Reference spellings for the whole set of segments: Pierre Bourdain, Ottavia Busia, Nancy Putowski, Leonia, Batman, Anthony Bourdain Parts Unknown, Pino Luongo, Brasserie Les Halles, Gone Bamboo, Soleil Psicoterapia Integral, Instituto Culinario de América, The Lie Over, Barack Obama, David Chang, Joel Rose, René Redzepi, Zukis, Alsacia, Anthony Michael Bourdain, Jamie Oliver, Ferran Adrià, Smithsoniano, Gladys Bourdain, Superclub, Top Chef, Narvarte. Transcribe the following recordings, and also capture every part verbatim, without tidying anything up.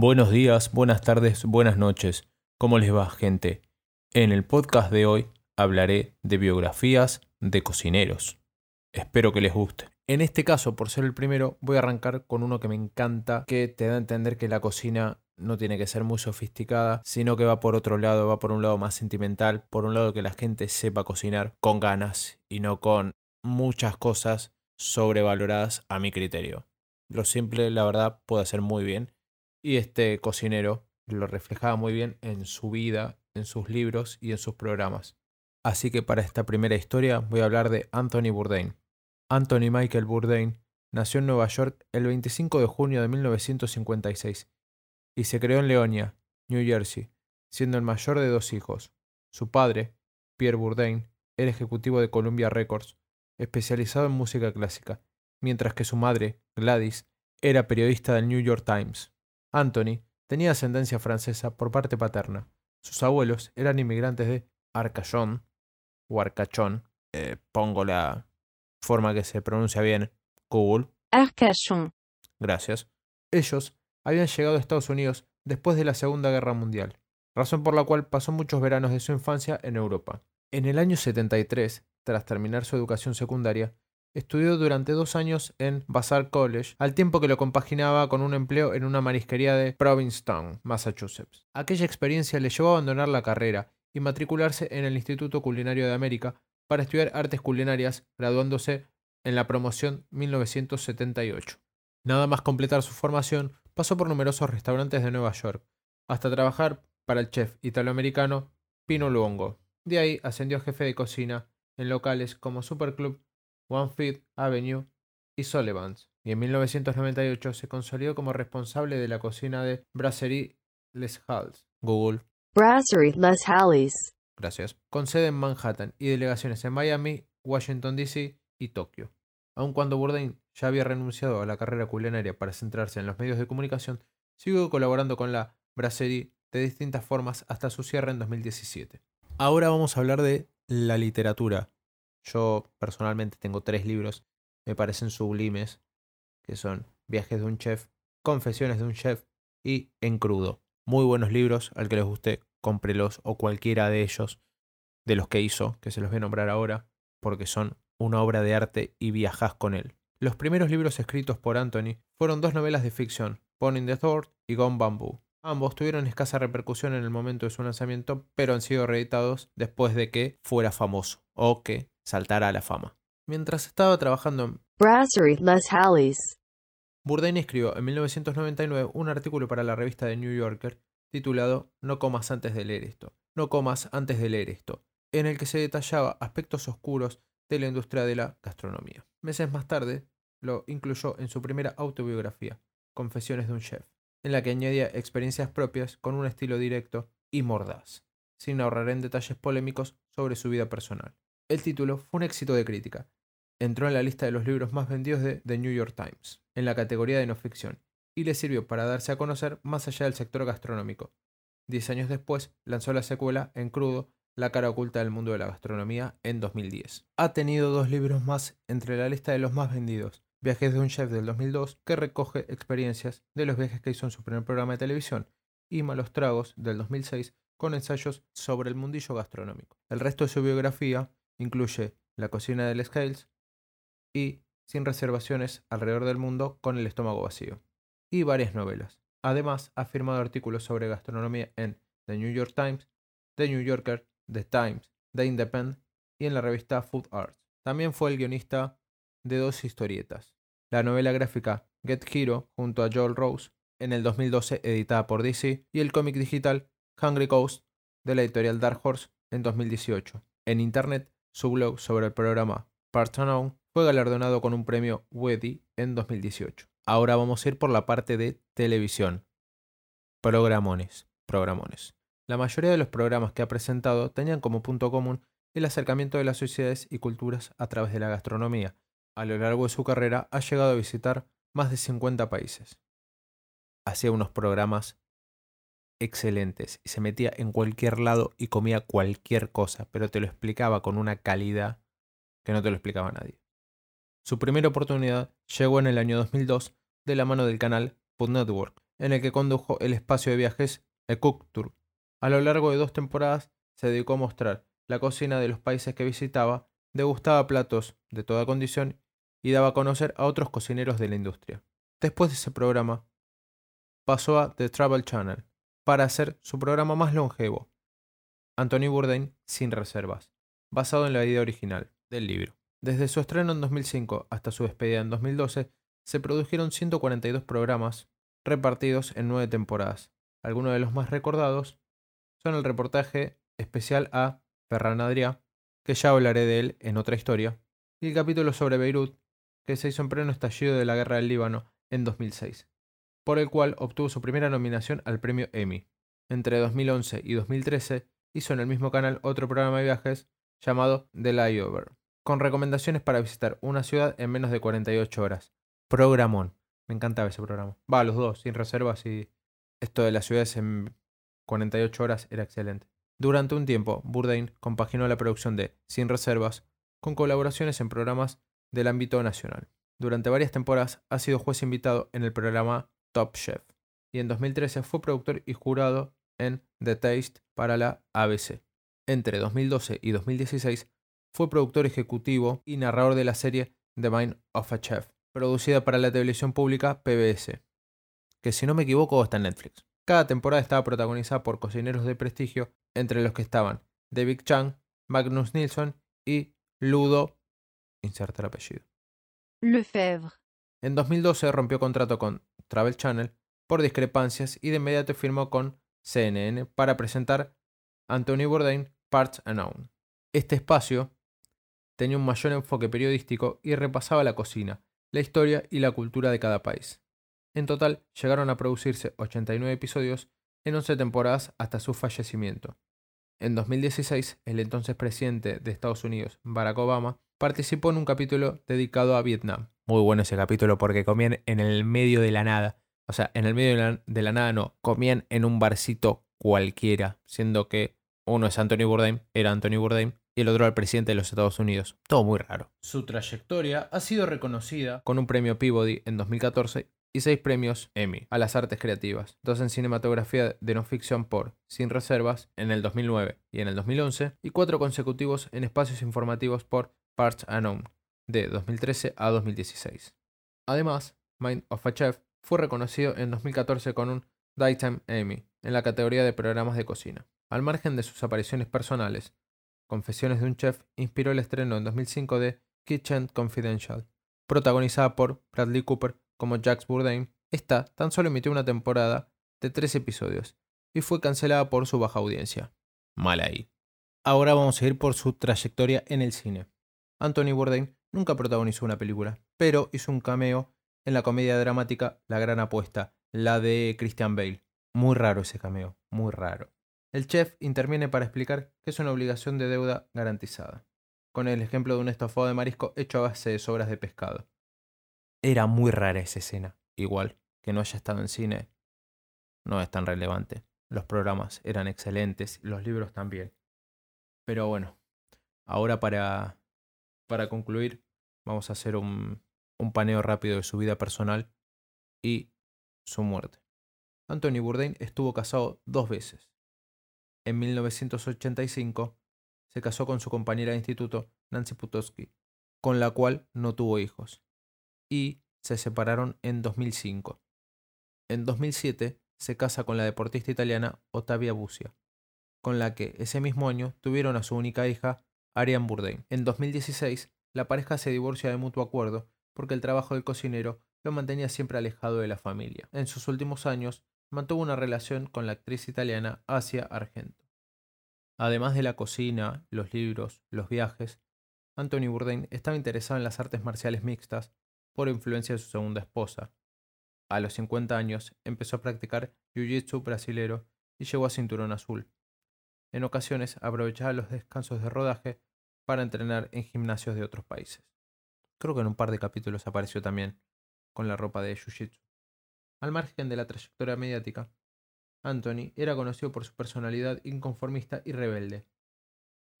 Buenos días, buenas tardes, buenas noches. ¿Cómo les va, gente? En el podcast de hoy hablaré de biografías de cocineros. Espero que les guste. En este caso, por ser el primero, voy a arrancar con uno que me encanta, que te da a entender que la cocina no tiene que ser muy sofisticada, sino que va por otro lado, va por un lado más sentimental, por un lado que la gente sepa cocinar con ganas y no con muchas cosas sobrevaloradas a mi criterio. Lo simple, la verdad, puede hacer muy bien. Y este cocinero lo reflejaba muy bien en su vida, en sus libros y en sus programas. Así que para esta primera historia voy a hablar de Anthony Bourdain. Anthony Michael Bourdain nació en Nueva York el veinticinco de junio de mil novecientos cincuenta y seis y se crió en Leonia, New Jersey, siendo el mayor de dos hijos. Su padre, Pierre Bourdain, era ejecutivo de Columbia Records, especializado en música clásica, mientras que su madre, Gladys, era periodista del New York Times. Anthony tenía ascendencia francesa por parte paterna. Sus abuelos eran inmigrantes de Arcachon, o Arcachon, eh, pongo la forma que se pronuncia bien, Google. Arcachon. Gracias. Ellos habían llegado a Estados Unidos después de la Segunda Guerra Mundial, razón por la cual pasó muchos veranos de su infancia en Europa. En el año setenta y tres, tras terminar su educación secundaria, estudió durante dos años en Vassar College, al tiempo que lo compaginaba con un empleo en una marisquería de Provincetown, Massachusetts. Aquella experiencia le llevó a abandonar la carrera y matricularse en el Instituto Culinario de América, para estudiar artes culinarias, graduándose en la promoción mil novecientos setenta y ocho. Nada más completar su formación, pasó por numerosos restaurantes de Nueva York, hasta trabajar para el chef italoamericano Pino Luongo. De ahí ascendió a jefe de cocina en locales como Superclub, One Fifth Avenue y Sullivan's, y en mil novecientos noventa y ocho se consolidó como responsable de la cocina de Brasserie Les Halles. Google. Brasserie Les Halles. Gracias. Con sede en Manhattan y delegaciones en Miami, Washington D C y Tokio. Aun cuando Bourdain ya había renunciado a la carrera culinaria para centrarse en los medios de comunicación, siguió colaborando con la Brasserie de distintas formas hasta su cierre en dos mil diecisiete. Ahora vamos a hablar de la literatura. Yo personalmente tengo tres libros, me parecen sublimes, que son Viajes de un Chef, Confesiones de un Chef y En Crudo. Muy buenos libros, al que les guste, cómprelos, o cualquiera de ellos, de los que hizo, que se los voy a nombrar ahora, porque son una obra de arte y viajás con él. Los primeros libros escritos por Anthony fueron dos novelas de ficción, Bone in the Sword y Gone Bamboo. Ambos tuvieron escasa repercusión en el momento de su lanzamiento, pero han sido reeditados después de que fuera famoso, o que saltara a la fama. Mientras estaba trabajando en Brasserie Les Halles, Bourdain escribió en mil novecientos noventa y nueve un artículo para la revista The New Yorker, titulado No comas antes de leer esto, no comas antes de leer esto, en el que se detallaba aspectos oscuros de la industria de la gastronomía. Meses más tarde lo incluyó en su primera autobiografía, Confesiones de un Chef, en la que añadía experiencias propias con un estilo directo y mordaz, sin ahorrar en detalles polémicos sobre su vida personal. El título fue un éxito de crítica. Entró en la lista de los libros más vendidos de The New York Times, en la categoría de no ficción, y le sirvió para darse a conocer más allá del sector gastronómico. Diez años después, lanzó la secuela, En Crudo, la cara oculta del mundo de la gastronomía, en dos mil diez. Ha tenido dos libros más entre la lista de los más vendidos. Viajes de un Chef del dos mil dos, que recoge experiencias de los viajes que hizo en su primer programa de televisión, y Malos Tragos del dos mil seis, con ensayos sobre el mundillo gastronómico. El resto de su biografía incluye La cocina de Les Halles y Sin reservaciones alrededor del mundo con el estómago vacío, y varias novelas. Además, ha firmado artículos sobre gastronomía en The New York Times, The New Yorker, The Times, The Independent y en la revista Food Arts. También fue el guionista de dos historietas. La novela gráfica Get Jiro junto a Joel Rose en el dos mil doce, editada por D C, y el cómic digital Hungry Ghost de la editorial Dark Horse en dos mil dieciocho. En internet, su blog sobre el programa Parts Unknown fue galardonado con un premio Weddy en dos mil dieciocho. Ahora vamos a ir por la parte de televisión. Programones, programones. La mayoría de los programas que ha presentado tenían como punto común el acercamiento de las sociedades y culturas a través de la gastronomía. A lo largo de su carrera ha llegado a visitar más de cincuenta países. Hacía unos programas excelentes y se metía en cualquier lado y comía cualquier cosa, pero te lo explicaba con una calidad que no te lo explicaba nadie. Su primera oportunidad llegó en el año dos mil dos de la mano del canal Food Network, en el que condujo el espacio de viajes A Cook Tour. A lo largo de dos temporadas se dedicó a mostrar la cocina de los países que visitaba, degustaba platos de toda condición y daba a conocer a otros cocineros de la industria. Después de ese programa, pasó a The Travel Channel para hacer su programa más longevo, Anthony Bourdain Sin Reservas, basado en la idea original del libro. Desde su estreno en dos mil cinco hasta su despedida en dos mil doce, se produjeron ciento cuarenta y dos programas repartidos en nueve temporadas. Algunos de los más recordados son el reportaje especial a Ferran Adrià, que ya hablaré de él en otra historia, y el capítulo sobre Beirut, que se hizo en pleno estallido de la guerra del Líbano en dos mil seis, por el cual obtuvo su primera nominación al premio Emmy. Entre dos mil once y dos mil trece hizo en el mismo canal otro programa de viajes llamado The Lie Over, con recomendaciones para visitar una ciudad en menos de cuarenta y ocho horas. Programón. Me encantaba ese programa. Va, los dos, Sin Reservas y esto de las ciudades en cuarenta y ocho horas era excelente. Durante un tiempo, Bourdain compaginó la producción de Sin Reservas con colaboraciones en programas del ámbito nacional. Durante varias temporadas ha sido juez invitado en el programa Top Chef y en dos mil trece fue productor y jurado en The Taste para la A B C. Entre dos mil doce y dos mil dieciséis fue productor ejecutivo y narrador de la serie The Mind of a Chef, producida para la televisión pública P B S, que si no me equivoco está en Netflix. Cada temporada estaba protagonizada por cocineros de prestigio, entre los que estaban David Chang, Magnus Nilsson y Ludo, inserta el apellido, Lefebvre. En dos mil doce rompió contrato con Travel Channel por discrepancias y de inmediato firmó con C N N para presentar Anthony Bourdain Parts Unknown. Este espacio tenía un mayor enfoque periodístico y repasaba la cocina, la historia y la cultura de cada país. En total llegaron a producirse ochenta y nueve episodios en once temporadas hasta su fallecimiento. En dos mil dieciséis, el entonces presidente de Estados Unidos, Barack Obama, participó en un capítulo dedicado a Vietnam. Muy bueno ese capítulo porque comían en el medio de la nada. O sea, en el medio de la, de la nada no, comían en un barcito cualquiera, siendo que uno es Anthony Bourdain, era Anthony Bourdain, y el otro era el presidente de los Estados Unidos. Todo muy raro. Su trayectoria ha sido reconocida con un premio Peabody en dos mil catorce y seis premios Emmy a las artes creativas, dos en cinematografía de no ficción por Sin Reservas en el dos mil nueve y en el dos mil once, y cuatro consecutivos en espacios informativos por Parts Unknown, de dos mil trece a dos mil dieciséis. Además, Mind of a Chef fue reconocido en dos mil catorce con un Daytime Emmy en la categoría de programas de cocina. Al margen de sus apariciones personales, Confesiones de un Chef inspiró el estreno en dos mil cinco de Kitchen Confidential, protagonizada por Bradley Cooper como Jax Bourdain. Esta tan solo emitió una temporada de tres episodios y fue cancelada por su baja audiencia. Mal ahí. Ahora vamos a ir por su trayectoria en el cine. Anthony Bourdain nunca protagonizó una película, pero hizo un cameo en la comedia dramática La Gran Apuesta, la de Christian Bale. Muy raro ese cameo, muy raro. El chef interviene para explicar que es una obligación de deuda garantizada, con el ejemplo de un estofado de marisco hecho a base de sobras de pescado. Era muy rara esa escena. Igual que no haya estado en cine, no es tan relevante. Los programas eran excelentes, los libros también. Pero bueno, ahora para, para concluir, vamos a hacer un, un paneo rápido de su vida personal y su muerte. Anthony Bourdain estuvo casado dos veces. En mil novecientos ochenta y cinco se casó con su compañera de instituto, Nancy Putowski, con la cual no tuvo hijos, y se separaron en dos mil cinco. En dos mil siete se casa con la deportista italiana Ottavia Busia, con la que ese mismo año tuvieron a su única hija, Ariane Bourdain. En dos mil dieciséis la pareja se divorcia de mutuo acuerdo porque el trabajo del cocinero lo mantenía siempre alejado de la familia. En sus últimos años mantuvo una relación con la actriz italiana Asia Argento. Además de la cocina, los libros, los viajes, Anthony Bourdain estaba interesado en las artes marciales mixtas por influencia de su segunda esposa. A los cincuenta años empezó a practicar jiu-jitsu brasilero y llegó a cinturón azul. En ocasiones aprovechaba los descansos de rodaje para entrenar en gimnasios de otros países. Creo que en un par de capítulos apareció también con la ropa de jiu-jitsu. Al margen de la trayectoria mediática, Anthony era conocido por su personalidad inconformista y rebelde,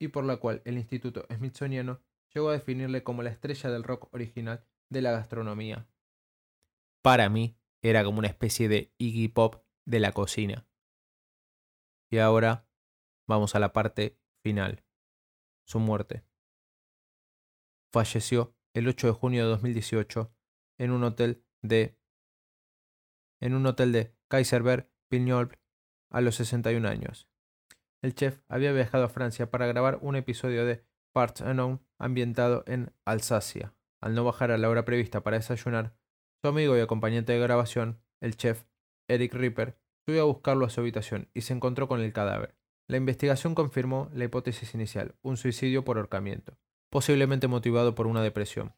y por la cual el Instituto Smithsoniano llegó a definirle como la estrella del rock original de la gastronomía. Para mí, Era como una especie de Iggy Pop de la cocina. Y ahora vamos a la parte final. Su muerte. Falleció el ocho de junio de dos mil dieciocho en un hotel de en un hotel de Kaiserberg, Vignoble, a los sesenta y un años. El chef había viajado a Francia para grabar un episodio de Parts Unknown ambientado en Alsacia. Al no bajar a la hora prevista para desayunar, su amigo y acompañante de grabación, el chef Eric Ripper, subió a buscarlo a su habitación y se encontró con el cadáver. La investigación confirmó la hipótesis inicial, un suicidio por ahorcamiento, posiblemente motivado por una depresión.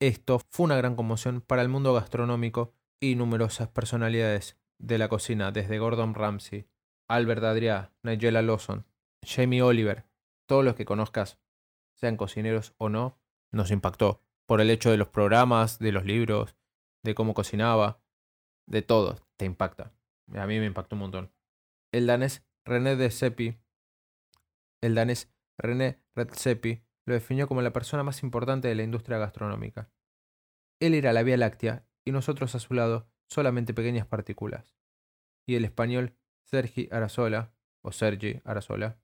Esto fue una gran conmoción para el mundo gastronómico y numerosas personalidades de la cocina, desde Gordon Ramsay, Albert Adrià, Nigella Lawson, Jamie Oliver, todos los que conozcas, sean cocineros o no, nos impactó por el hecho de los programas, de los libros, de cómo cocinaba, de todo, te impacta. A mí me impactó un montón. El danés René Redzepi, el danés René Redzepi lo definió como la persona más importante de la industria gastronómica. Él era la Vía Láctea y nosotros a su lado solamente pequeñas partículas. Y el español Sergi Arasola, o Sergi Arasola,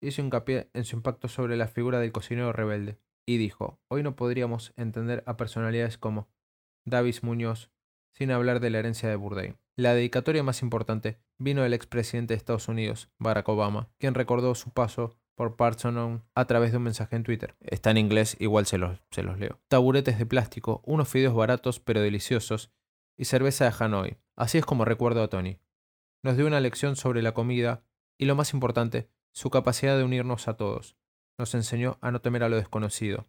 hizo hincapié en su impacto sobre la figura del cocinero rebelde y dijo: hoy no podríamos entender a personalidades como Davis Muñoz sin hablar de la herencia de Bourdain. La dedicatoria más importante vino del expresidente de Estados Unidos, Barack Obama, quien recordó su paso por Parts Unknown a través de un mensaje en Twitter. Está en inglés, igual se los, se los leo. Taburetes de plástico, unos fideos baratos pero deliciosos y cerveza de Hanoi. Así es como recuerdo a Tony. Nos dio una lección sobre la comida y, lo más importante, su capacidad de unirnos a todos. Nos enseñó a no temer a lo desconocido.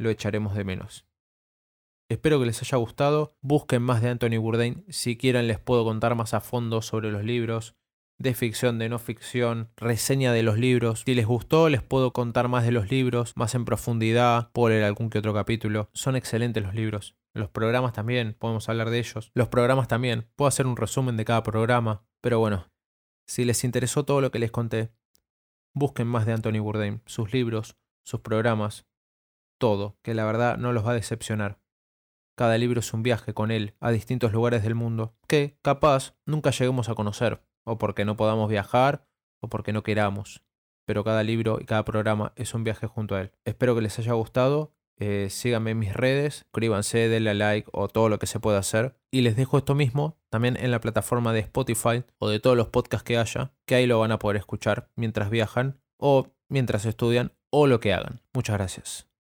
Lo echaremos de menos. Espero que les haya gustado. Busquen más de Anthony Bourdain. Si quieren les puedo contar más a fondo sobre los libros, de ficción, de no ficción, reseña de los libros. Si les gustó les puedo contar más de los libros, más en profundidad, puedo leer algún que otro capítulo. Son excelentes los libros. Los programas también, podemos hablar de ellos. Los programas también, puedo hacer un resumen de cada programa. Pero bueno, si les interesó todo lo que les conté, busquen más de Anthony Bourdain, sus libros, sus programas, todo, que la verdad no los va a decepcionar. Cada libro es un viaje con él a distintos lugares del mundo que, capaz, nunca lleguemos a conocer, o porque no podamos viajar, o porque no queramos. Pero cada libro y cada programa es un viaje junto a él. Espero que les haya gustado. Eh, síganme en mis redes, suscríbanse, denle a like o todo lo que se pueda hacer. Y les dejo esto mismo también en la plataforma de Spotify o de todos los podcasts que haya, que ahí lo van a poder escuchar mientras viajan, o mientras estudian, o lo que hagan. Muchas gracias.